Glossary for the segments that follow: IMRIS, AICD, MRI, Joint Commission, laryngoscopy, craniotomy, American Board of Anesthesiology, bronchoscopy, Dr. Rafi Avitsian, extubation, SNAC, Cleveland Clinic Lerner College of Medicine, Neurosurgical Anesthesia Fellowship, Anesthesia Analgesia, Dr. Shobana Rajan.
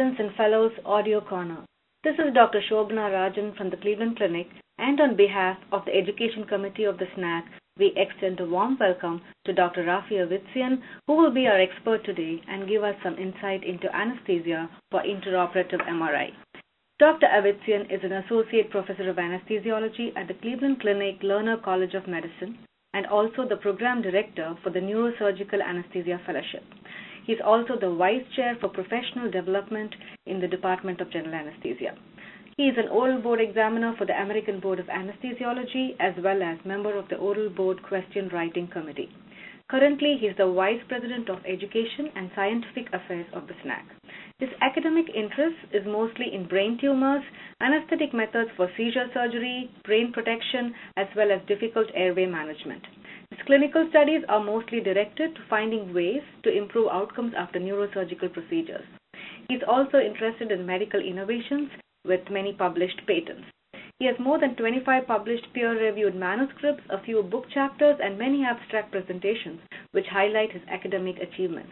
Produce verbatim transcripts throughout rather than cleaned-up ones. Residents and Fellows Audio Corner. This is Doctor Shobana Rajan from the Cleveland Clinic, and on behalf of the Education Committee of the SNAC, we extend a warm welcome to Doctor Rafi Avitsian, who will be our expert today and give us some insight into anesthesia for intraoperative M R I. Doctor Avitsian is an Associate Professor of Anesthesiology at the Cleveland Clinic Lerner College of Medicine and also the Program Director for the Neurosurgical Anesthesia Fellowship. He is also the Vice Chair for Professional Development in the Department of General Anesthesia. He is an oral board examiner for the American Board of Anesthesiology as well as member of the Oral Board Question Writing Committee. Currently, he is the Vice President of Education and Scientific Affairs of the SNAC. His academic interest is mostly in brain tumors, anesthetic methods for seizure surgery, brain protection, as well as difficult airway management. His clinical studies are mostly directed to finding ways to improve outcomes after neurosurgical procedures. He is also interested in medical innovations with many published patents. He has more than twenty-five published peer-reviewed manuscripts, a few book chapters, and many abstract presentations which highlight his academic achievements.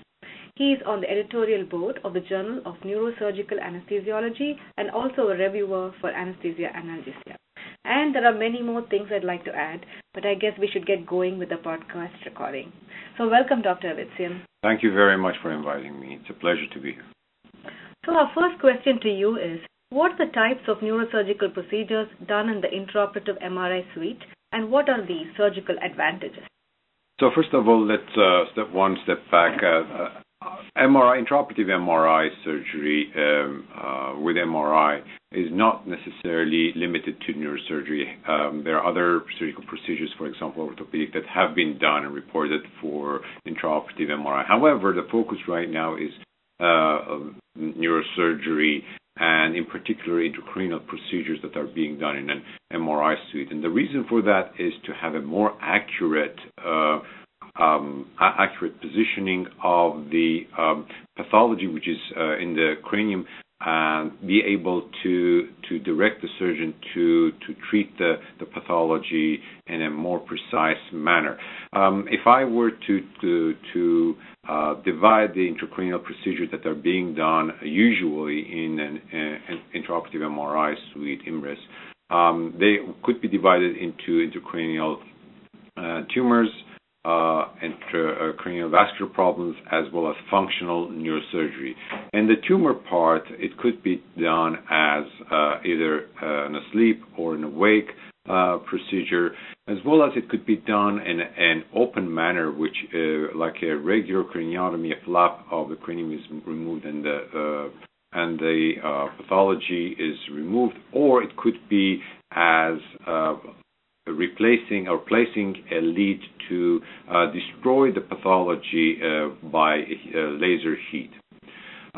He is on the editorial board of the Journal of Neurosurgical Anesthesiology and also a reviewer for Anesthesia Analgesia. And there are many more things I'd like to add, but I guess we should get going with the podcast recording. So welcome, Doctor Avitsian. Thank you very much for inviting me. It's a pleasure to be here. So our first question to you is, what are the types of neurosurgical procedures done in the intraoperative M R I suite, and what are the surgical advantages? So first of all, let's uh, step one step back. Uh, uh, M R I, intraoperative M R I surgery um, uh, with M R I is not necessarily limited to neurosurgery. Um, there are other surgical procedures, for example, orthopedic, that have been done and reported for intraoperative M R I. However, the focus right now is uh, neurosurgery, and in particular intracranial procedures that are being done in an M R I suite. And the reason for that is to have a more accurate uh, um, accurate positioning of the um, pathology which is uh, in the cranium, and be able to to direct the surgeon to to treat the, the pathology in a more precise manner. Um, if I were to to, to uh, divide the intracranial procedures that are being done usually in an, an intraoperative M R I suite, IMRIS, um, they could be divided into intracranial uh, tumors, Uh, intracranial vascular problems, as well as functional neurosurgery. And the tumor part, it could be done as uh, either uh, in a sleep or an awake uh, procedure, as well as it could be done in an open manner, which uh, like a regular craniotomy, a flap of the cranium is removed and the uh, and the uh, pathology is removed, or it could be as uh, replacing or placing a lead to uh, destroy the pathology uh, by uh, laser heat.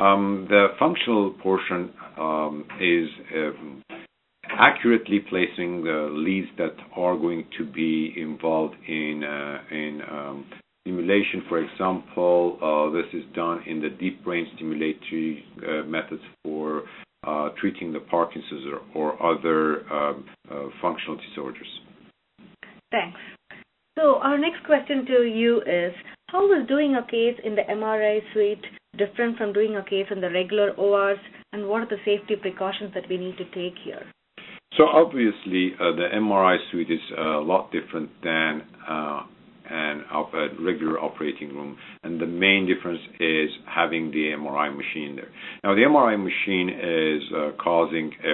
Um, the functional portion um, is um, accurately placing the leads that are going to be involved in uh, in um, stimulation. For example, uh, this is done in the deep brain stimulatory uh, methods for uh, treating the Parkinson's or, or other uh, uh, functional disorders. Thanks. So our next question to you is, how is doing a case in the M R I suite different from doing a case in the regular O Rs, and what are the safety precautions that we need to take here? So obviously, uh, the M R I suite is a lot different than uh, an op- a regular operating room, and the main difference is having the M R I machine there. Now, the M R I machine is uh, causing a,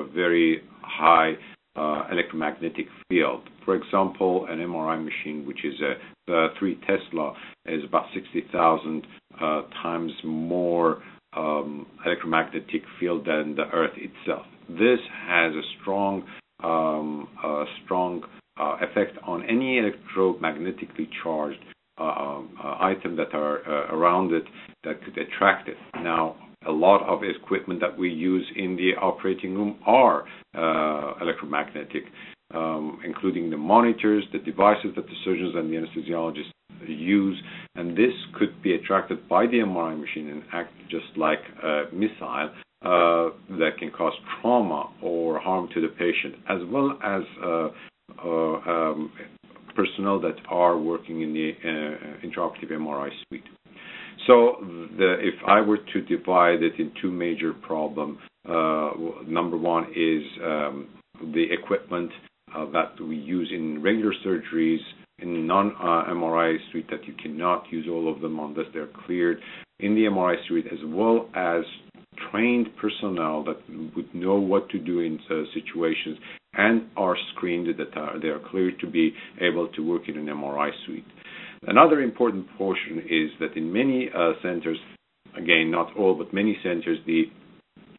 a very high Uh, electromagnetic field. For example, an M R I machine, which is a, a three Tesla, is about sixty thousand uh, times more um, electromagnetic field than the Earth itself. This has a strong, um, uh, strong uh, effect on any electromagnetically charged uh, uh, item that are uh, around it that could attract it. Now, a lot of equipment that we use in the operating room are uh, electromagnetic, um, including the monitors, the devices that the surgeons and the anesthesiologists use, and this could be attracted by the M R I machine and act just like a missile uh, that can cause trauma or harm to the patient, as well as uh, uh, um, personnel that are working in the uh, intraoperative M R I suite. So the, if I were to divide it in two major problems, uh, number one is um, the equipment uh, that we use in regular surgeries, in non-M R I uh, suite that you cannot use all of them unless they're cleared, in the M R I suite, as well as trained personnel that would know what to do in uh, situations and are screened that are, they are cleared to be able to work in an M R I suite. Another important portion is that in many uh, centers, again, not all, but many centers, the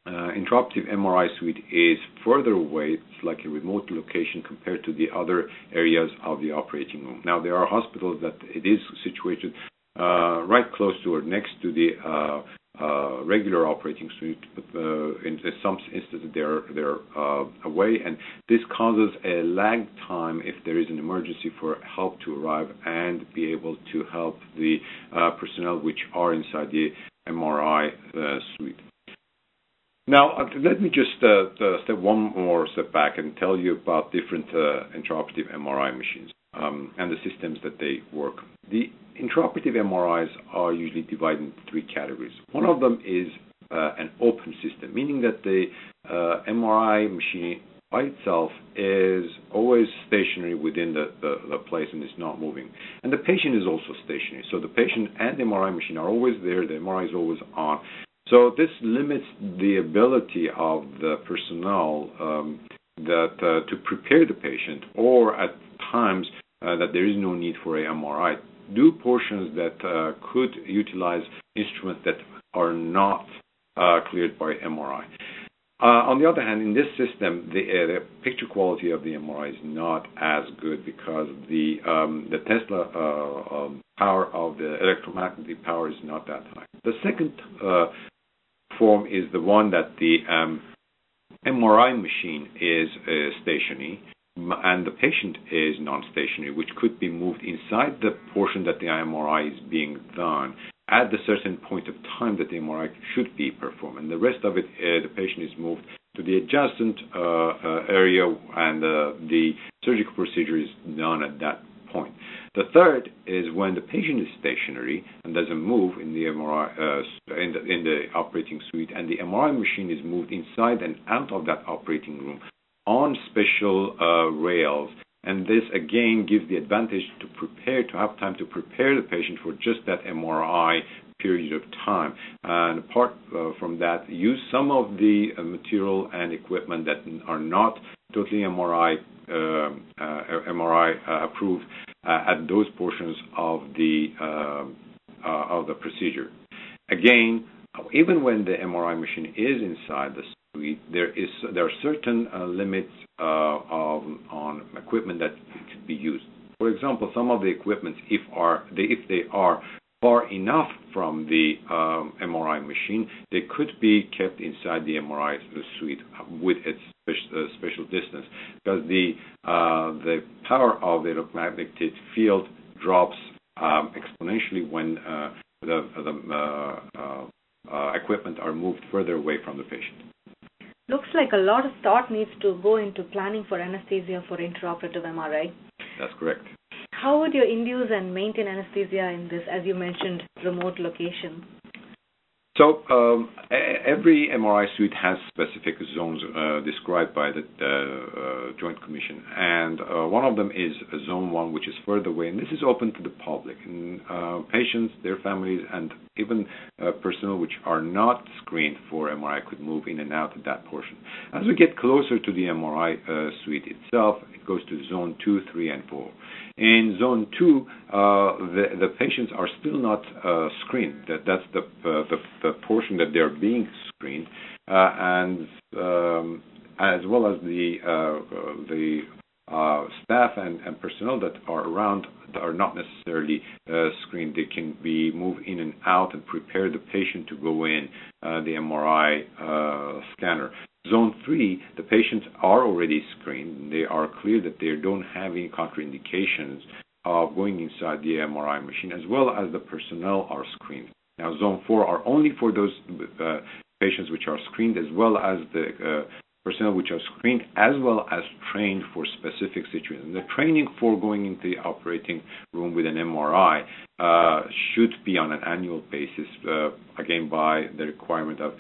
uh, intraoperative M R I suite is further away. It's like a remote location compared to the other areas of the operating room. Now, there are hospitals that it is situated uh, right close to or next to the uh, Uh, regular operating suite, but uh, in some instances they're they're uh, away, and this causes a lag time if there is an emergency for help to arrive and be able to help the uh, personnel which are inside the M R I uh, suite. Now, let me just uh, uh, step one more step back and tell you about different uh, intraoperative M R I machines um, and the systems that they work. The intraoperative M R Is are usually divided into three categories. One of them is uh, an open system, meaning that the uh, M R I machine by itself is always stationary within the, the, the place and is not moving. And the patient is also stationary. So the patient and the M R I machine are always there. The M R I is always on. So this limits the ability of the personnel um, that uh, to prepare the patient, or at times uh, that there is no need for a M R I. Do portions that uh, could utilize instruments that are not uh, cleared by M R I. Uh, on the other hand, in this system, the, uh, the picture quality of the M R I is not as good because the um, the Tesla uh, um, power of the electromagnetic power is not that high. The second uh, form is the one that the um, M R I machine is uh, stationary, and the patient is non-stationary, which could be moved inside the portion that the M R I is being done at the certain point of time that the M R I should be performed. And the rest of it, uh, the patient is moved to the adjacent uh, uh, area, and uh, the surgical procedure is done at that point. The third is when the patient is stationary and doesn't move in the M R I uh, in, the, in the operating suite, and the M R I machine is moved inside and out of that operating room on special uh, rails, and this again gives the advantage to prepare, to have time to prepare the patient for just that M R I period of time. And apart uh, from that, use some of the uh, material and equipment that are not totally M R I uh, uh, M R I uh, approved uh, at those portions of the uh, uh, of the procedure. Again, even when the M R I machine is inside the We, there is there are certain uh, limits uh, of, on equipment that could be used. For example, some of the equipment, if are they, if they are far enough from the um, M R I machine, they could be kept inside the M R I suite with its spe- uh, special distance, because the uh, the power of the electromagnetic field drops um, exponentially when uh, the, the uh, uh, uh, equipment are moved further away from the patient. Looks like a lot of thought needs to go into planning for anesthesia for intraoperative M R I. That's correct. How would you induce and maintain anesthesia in this, as you mentioned, remote location? So um, every M R I suite has specific zones uh, described by the uh, Joint Commission, and uh, one of them is Zone one, which is further away, and this is open to the public. And, uh, patients, their families, and even uh, personnel which are not screened for M R I could move in and out of that portion. As we get closer to the M R I uh, suite itself, it goes to Zone two, three, and four. In Zone two, uh, the, the patients are still not uh, screened. That, that's the, uh, the the portion that they're being screened, uh, and um, as well as the uh, the uh, staff and, and personnel that are around are not necessarily uh, screened. They can be moved in and out and prepare the patient to go in uh, the M R I uh, scanner. Zone three, the patients are already screened. They are clear that they don't have any contraindications of going inside the M R I machine, as well as the personnel are screened. Now, Zone four are only for those uh, patients which are screened, as well as the personnel which are screened as well as trained for specific situations. The training for going into the operating room with an M R I uh, should be on an annual basis, uh, again, by the requirement of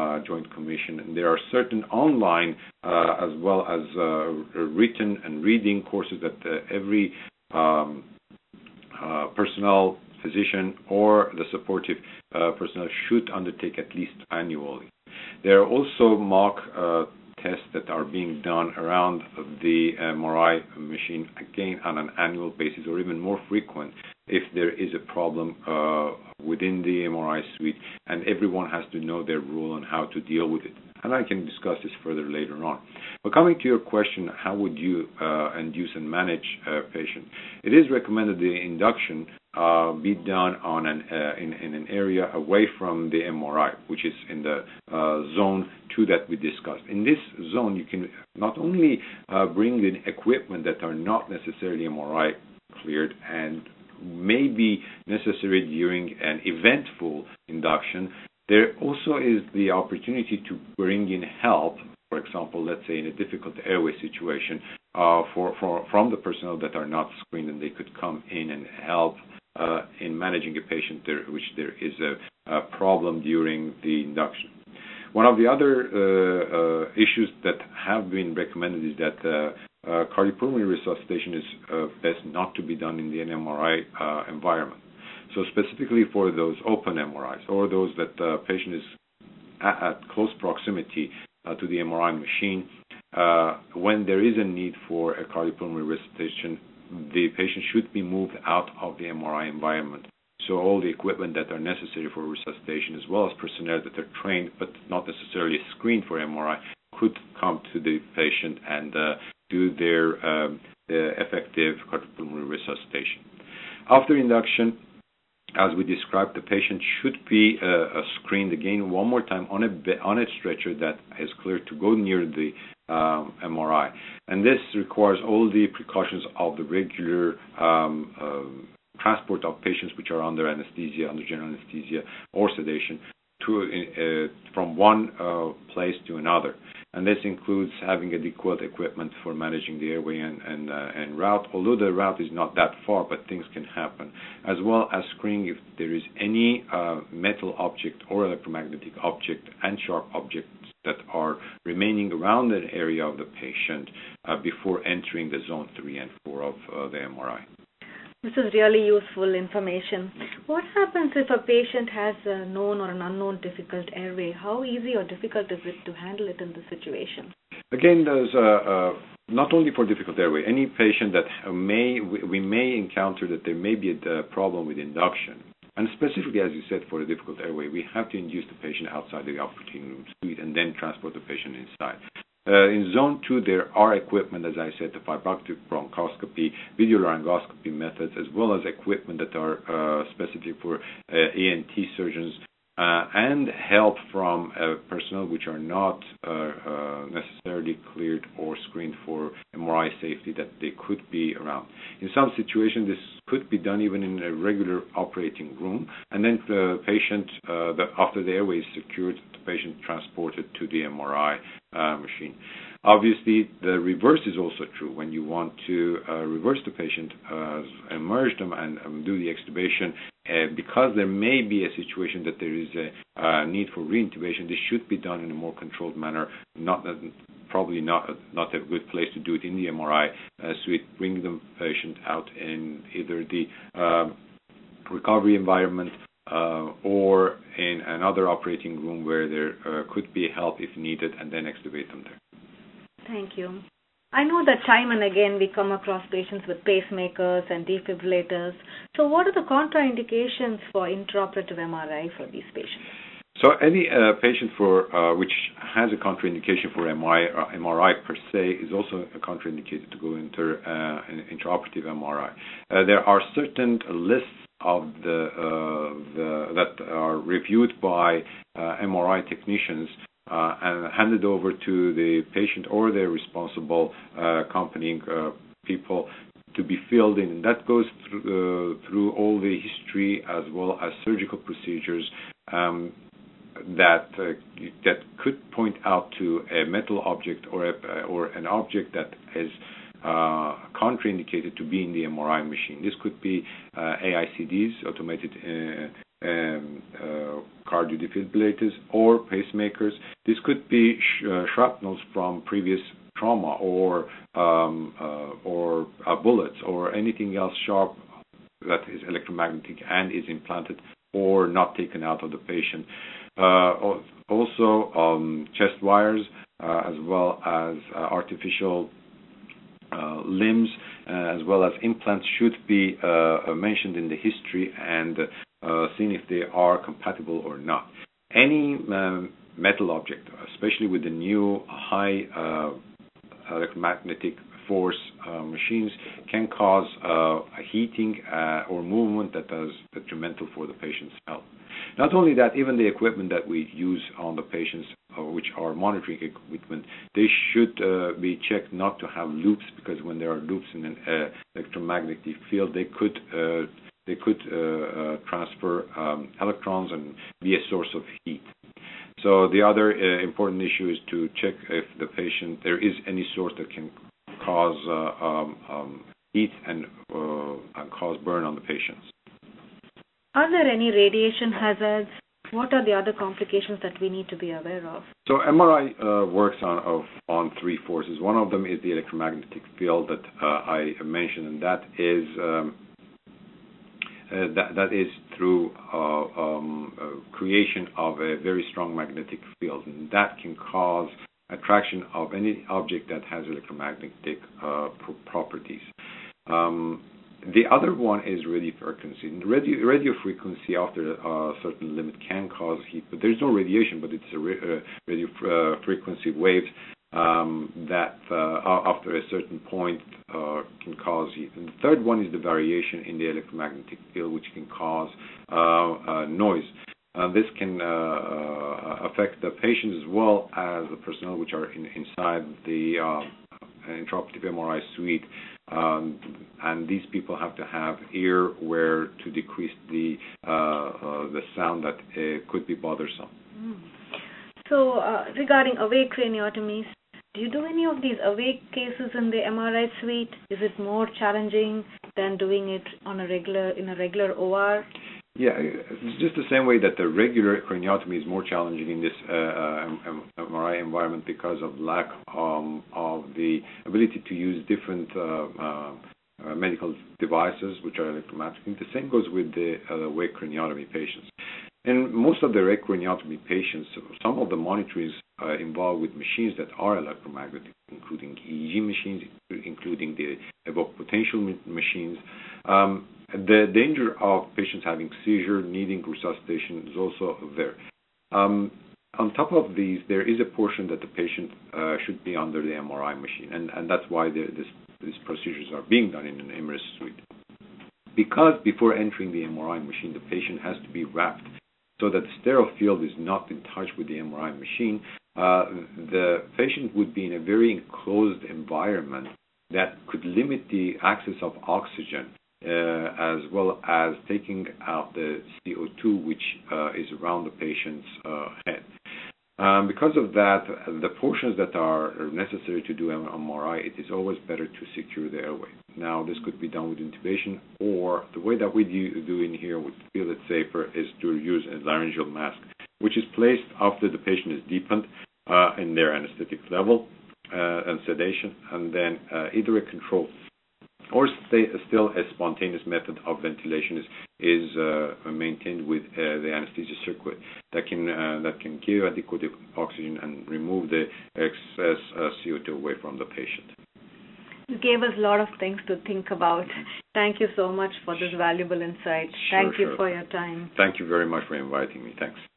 Uh, Joint Commission, and there are certain online uh, as well as uh, written and reading courses that uh, every um, uh, personnel, physician, or the supportive uh, personnel should undertake at least annually. There are also mock uh, tests that are being done around the M R I machine, again, on an annual basis or even more frequent if there is a problem uh, within the M R I suite, and everyone has to know their role on how to deal with it. And I can discuss this further later on. But coming to your question, how would you uh, induce and manage a patient? It is recommended the induction uh, be done on an, uh, in, in an area away from the M R I, which is in the uh, zone two that we discussed. In this zone, you can not only uh, bring in equipment that are not necessarily M R I cleared and may be necessary during an eventful induction, there also is the opportunity to bring in help, for example, let's say in a difficult airway situation, uh, for, for from the personnel that are not screened, and they could come in and help uh, in managing a patient there, which there is a, a problem during the induction. One of the other uh, uh, issues that have been recommended is that uh, Uh, cardiopulmonary resuscitation is uh, best not to be done in the M R I uh, environment. So specifically for those open M R Is or those that the uh, patient is at, at close proximity uh, to the M R I machine, uh, when there is a need for a cardiopulmonary resuscitation, the patient should be moved out of the M R I environment. So all the equipment that are necessary for resuscitation, as well as personnel that are trained but not necessarily screened for M R I, could come to the patient and uh, do their um, uh, effective cardiopulmonary resuscitation. After induction, as we described, the patient should be uh, screened again one more time on a be- on a stretcher that is cleared to go near the um, M R I. And this requires all the precautions of the regular um, um, transport of patients which are under anesthesia, under general anesthesia or sedation, to, uh, from one uh, place to another. And this includes having adequate equipment for managing the airway and, and, uh, and route, although the route is not that far, but things can happen, as well as screening if there is any uh, metal object or electromagnetic object and sharp objects that are remaining around the area of the patient uh, before entering the zone three and four of uh, the M R I. This is really useful information. What happens if a patient has a known or an unknown difficult airway? How easy or difficult is it to handle it in this situation? Again, there's a, a, not only for difficult airway. Any patient that may we may encounter that there may be a problem with induction, and specifically, as you said, for a difficult airway, we have to induce the patient outside the operating room suite and then transport the patient inside. Uh, in zone two, there are equipment, as I said, the fibroctic bronchoscopy, video laryngoscopy methods, as well as equipment that are uh, specific for uh, E N T surgeons, uh, and help from uh, personnel which are not uh, uh, necessarily cleared or screened for M R I safety that they could be around. In some situations, this could be done even in a regular operating room, and then the patient, uh, the, after the airway is secured, the patient transported to the M R I Uh, machine. Obviously, the reverse is also true. When you want to uh, reverse the patient, uh, emerge them and um, do the extubation, uh, because there may be a situation that there is a uh, need for reintubation, this should be done in a more controlled manner, not uh, probably not, uh, not a good place to do it in the M R I uh, suite. Bring the patient out in either the uh, recovery environment Uh, or in another operating room where there uh, could be help if needed, and then extubate them there. Thank you. I know that time and again we come across patients with pacemakers and defibrillators. So what are the contraindications for intraoperative M R I for these patients? So any uh, patient for uh, which has a contraindication for M R I, uh, M R I per se is also contraindicated to go into uh, an intraoperative M R I. Uh, there are certain lists of the, uh, the that are reviewed by uh, M R I technicians uh, and handed over to the patient or their responsible uh, accompanying uh, people to be filled in. And that goes through, uh, through all the history as well as surgical procedures, um, that uh, that could point out to a metal object or a, or an object that is uh, contraindicated to be in the M R I machine. This could be uh, A I C Ds, automated uh, um, uh, cardio defibrillators, or pacemakers. This could be sh- uh, shrapnels from previous trauma, or um, uh, or uh, bullets, or anything else sharp that is electromagnetic and is implanted or not taken out of the patient. Uh, also, um, chest wires, uh, as well as uh, artificial uh, limbs, uh, as well as implants should be uh, mentioned in the history and uh, seen if they are compatible or not. Any um, metal object, especially with the new high uh, electromagnetic force uh, machines, can cause uh, a heating uh, or movement that is detrimental for the patient's health. Not only that, even the equipment that we use on the patients, uh, which are monitoring equipment, they should uh, be checked not to have loops, because when there are loops in an uh, electromagnetic field, they could uh, they could uh, uh, transfer um, electrons and be a source of heat. So the other uh, important issue is to check if the patient there is any source that can cause uh, um, um, heat and, uh, and cause burn on the patients. Are there any radiation hazards? What are the other complications that we need to be aware of? So M R I uh, works on of, on three forces. One of them is the electromagnetic field that uh, I mentioned, and that is um, uh, that that is through uh, um, uh, creation of a very strong magnetic field, and that can cause attraction of any object that has electromagnetic uh, pro- properties. Um, The other one is radiofrequency. Radio, radiofrequency after a certain limit can cause heat, but there's no radiation, but it's a ra- uh, radio uh, frequency waves um, that uh, after a certain point uh, can cause heat. And the third one is the variation in the electromagnetic field, which can cause uh, uh, noise. Uh, this can uh, uh, affect the patient as well as the personnel which are in, inside the uh, intraoperative M R I suite. Um, and these people have to have earwear to decrease the uh, uh, the sound that uh, could be bothersome. Mm. So uh, regarding awake craniotomies, do you do any of these awake cases in the M R I suite? Is it more challenging than doing it on a regular in a regular O R? Yeah, it's just the same way that the regular craniotomy is more challenging in this uh, um, M R I environment because of lack um, of the ability to use different uh, uh, medical devices, which are electromagnetic. The same goes with the uh, awake craniotomy patients. And most of the awake craniotomy patients, some of the monitoring uh, involved with machines that are electromagnetic, including E E G machines, including the evoked potential machines. Um, The danger of patients having seizure, needing resuscitation is also there. Um, on top of these, there is a portion that the patient uh, should be under the M R I machine, and, and that's why the, this, these procedures are being done in an IMRIS suite. Because before entering the M R I machine, the patient has to be wrapped so that the sterile field is not in touch with the M R I machine, uh, the patient would be in a very enclosed environment that could limit the access of oxygen, Uh, as well as taking out the C O two, which uh, is around the patient's uh, head. Um, because of that, the portions that are necessary to do an M R I, it is always better to secure the airway. Now, this could be done with intubation, or the way that we do, do in here, we feel it's safer, is to use a laryngeal mask, which is placed after the patient is deepened uh, in their anesthetic level uh, and sedation, and then uh, either a controlled or stay, still a spontaneous method of ventilation is, is uh, maintained with uh, the anesthesia circuit that can uh, that can give adequate oxygen and remove the excess uh, C O two away from the patient. You gave us a lot of things to think about. Thank you so much for this valuable insight. Sure, Thank you sure. for your time. Thank you very much for inviting me. Thanks.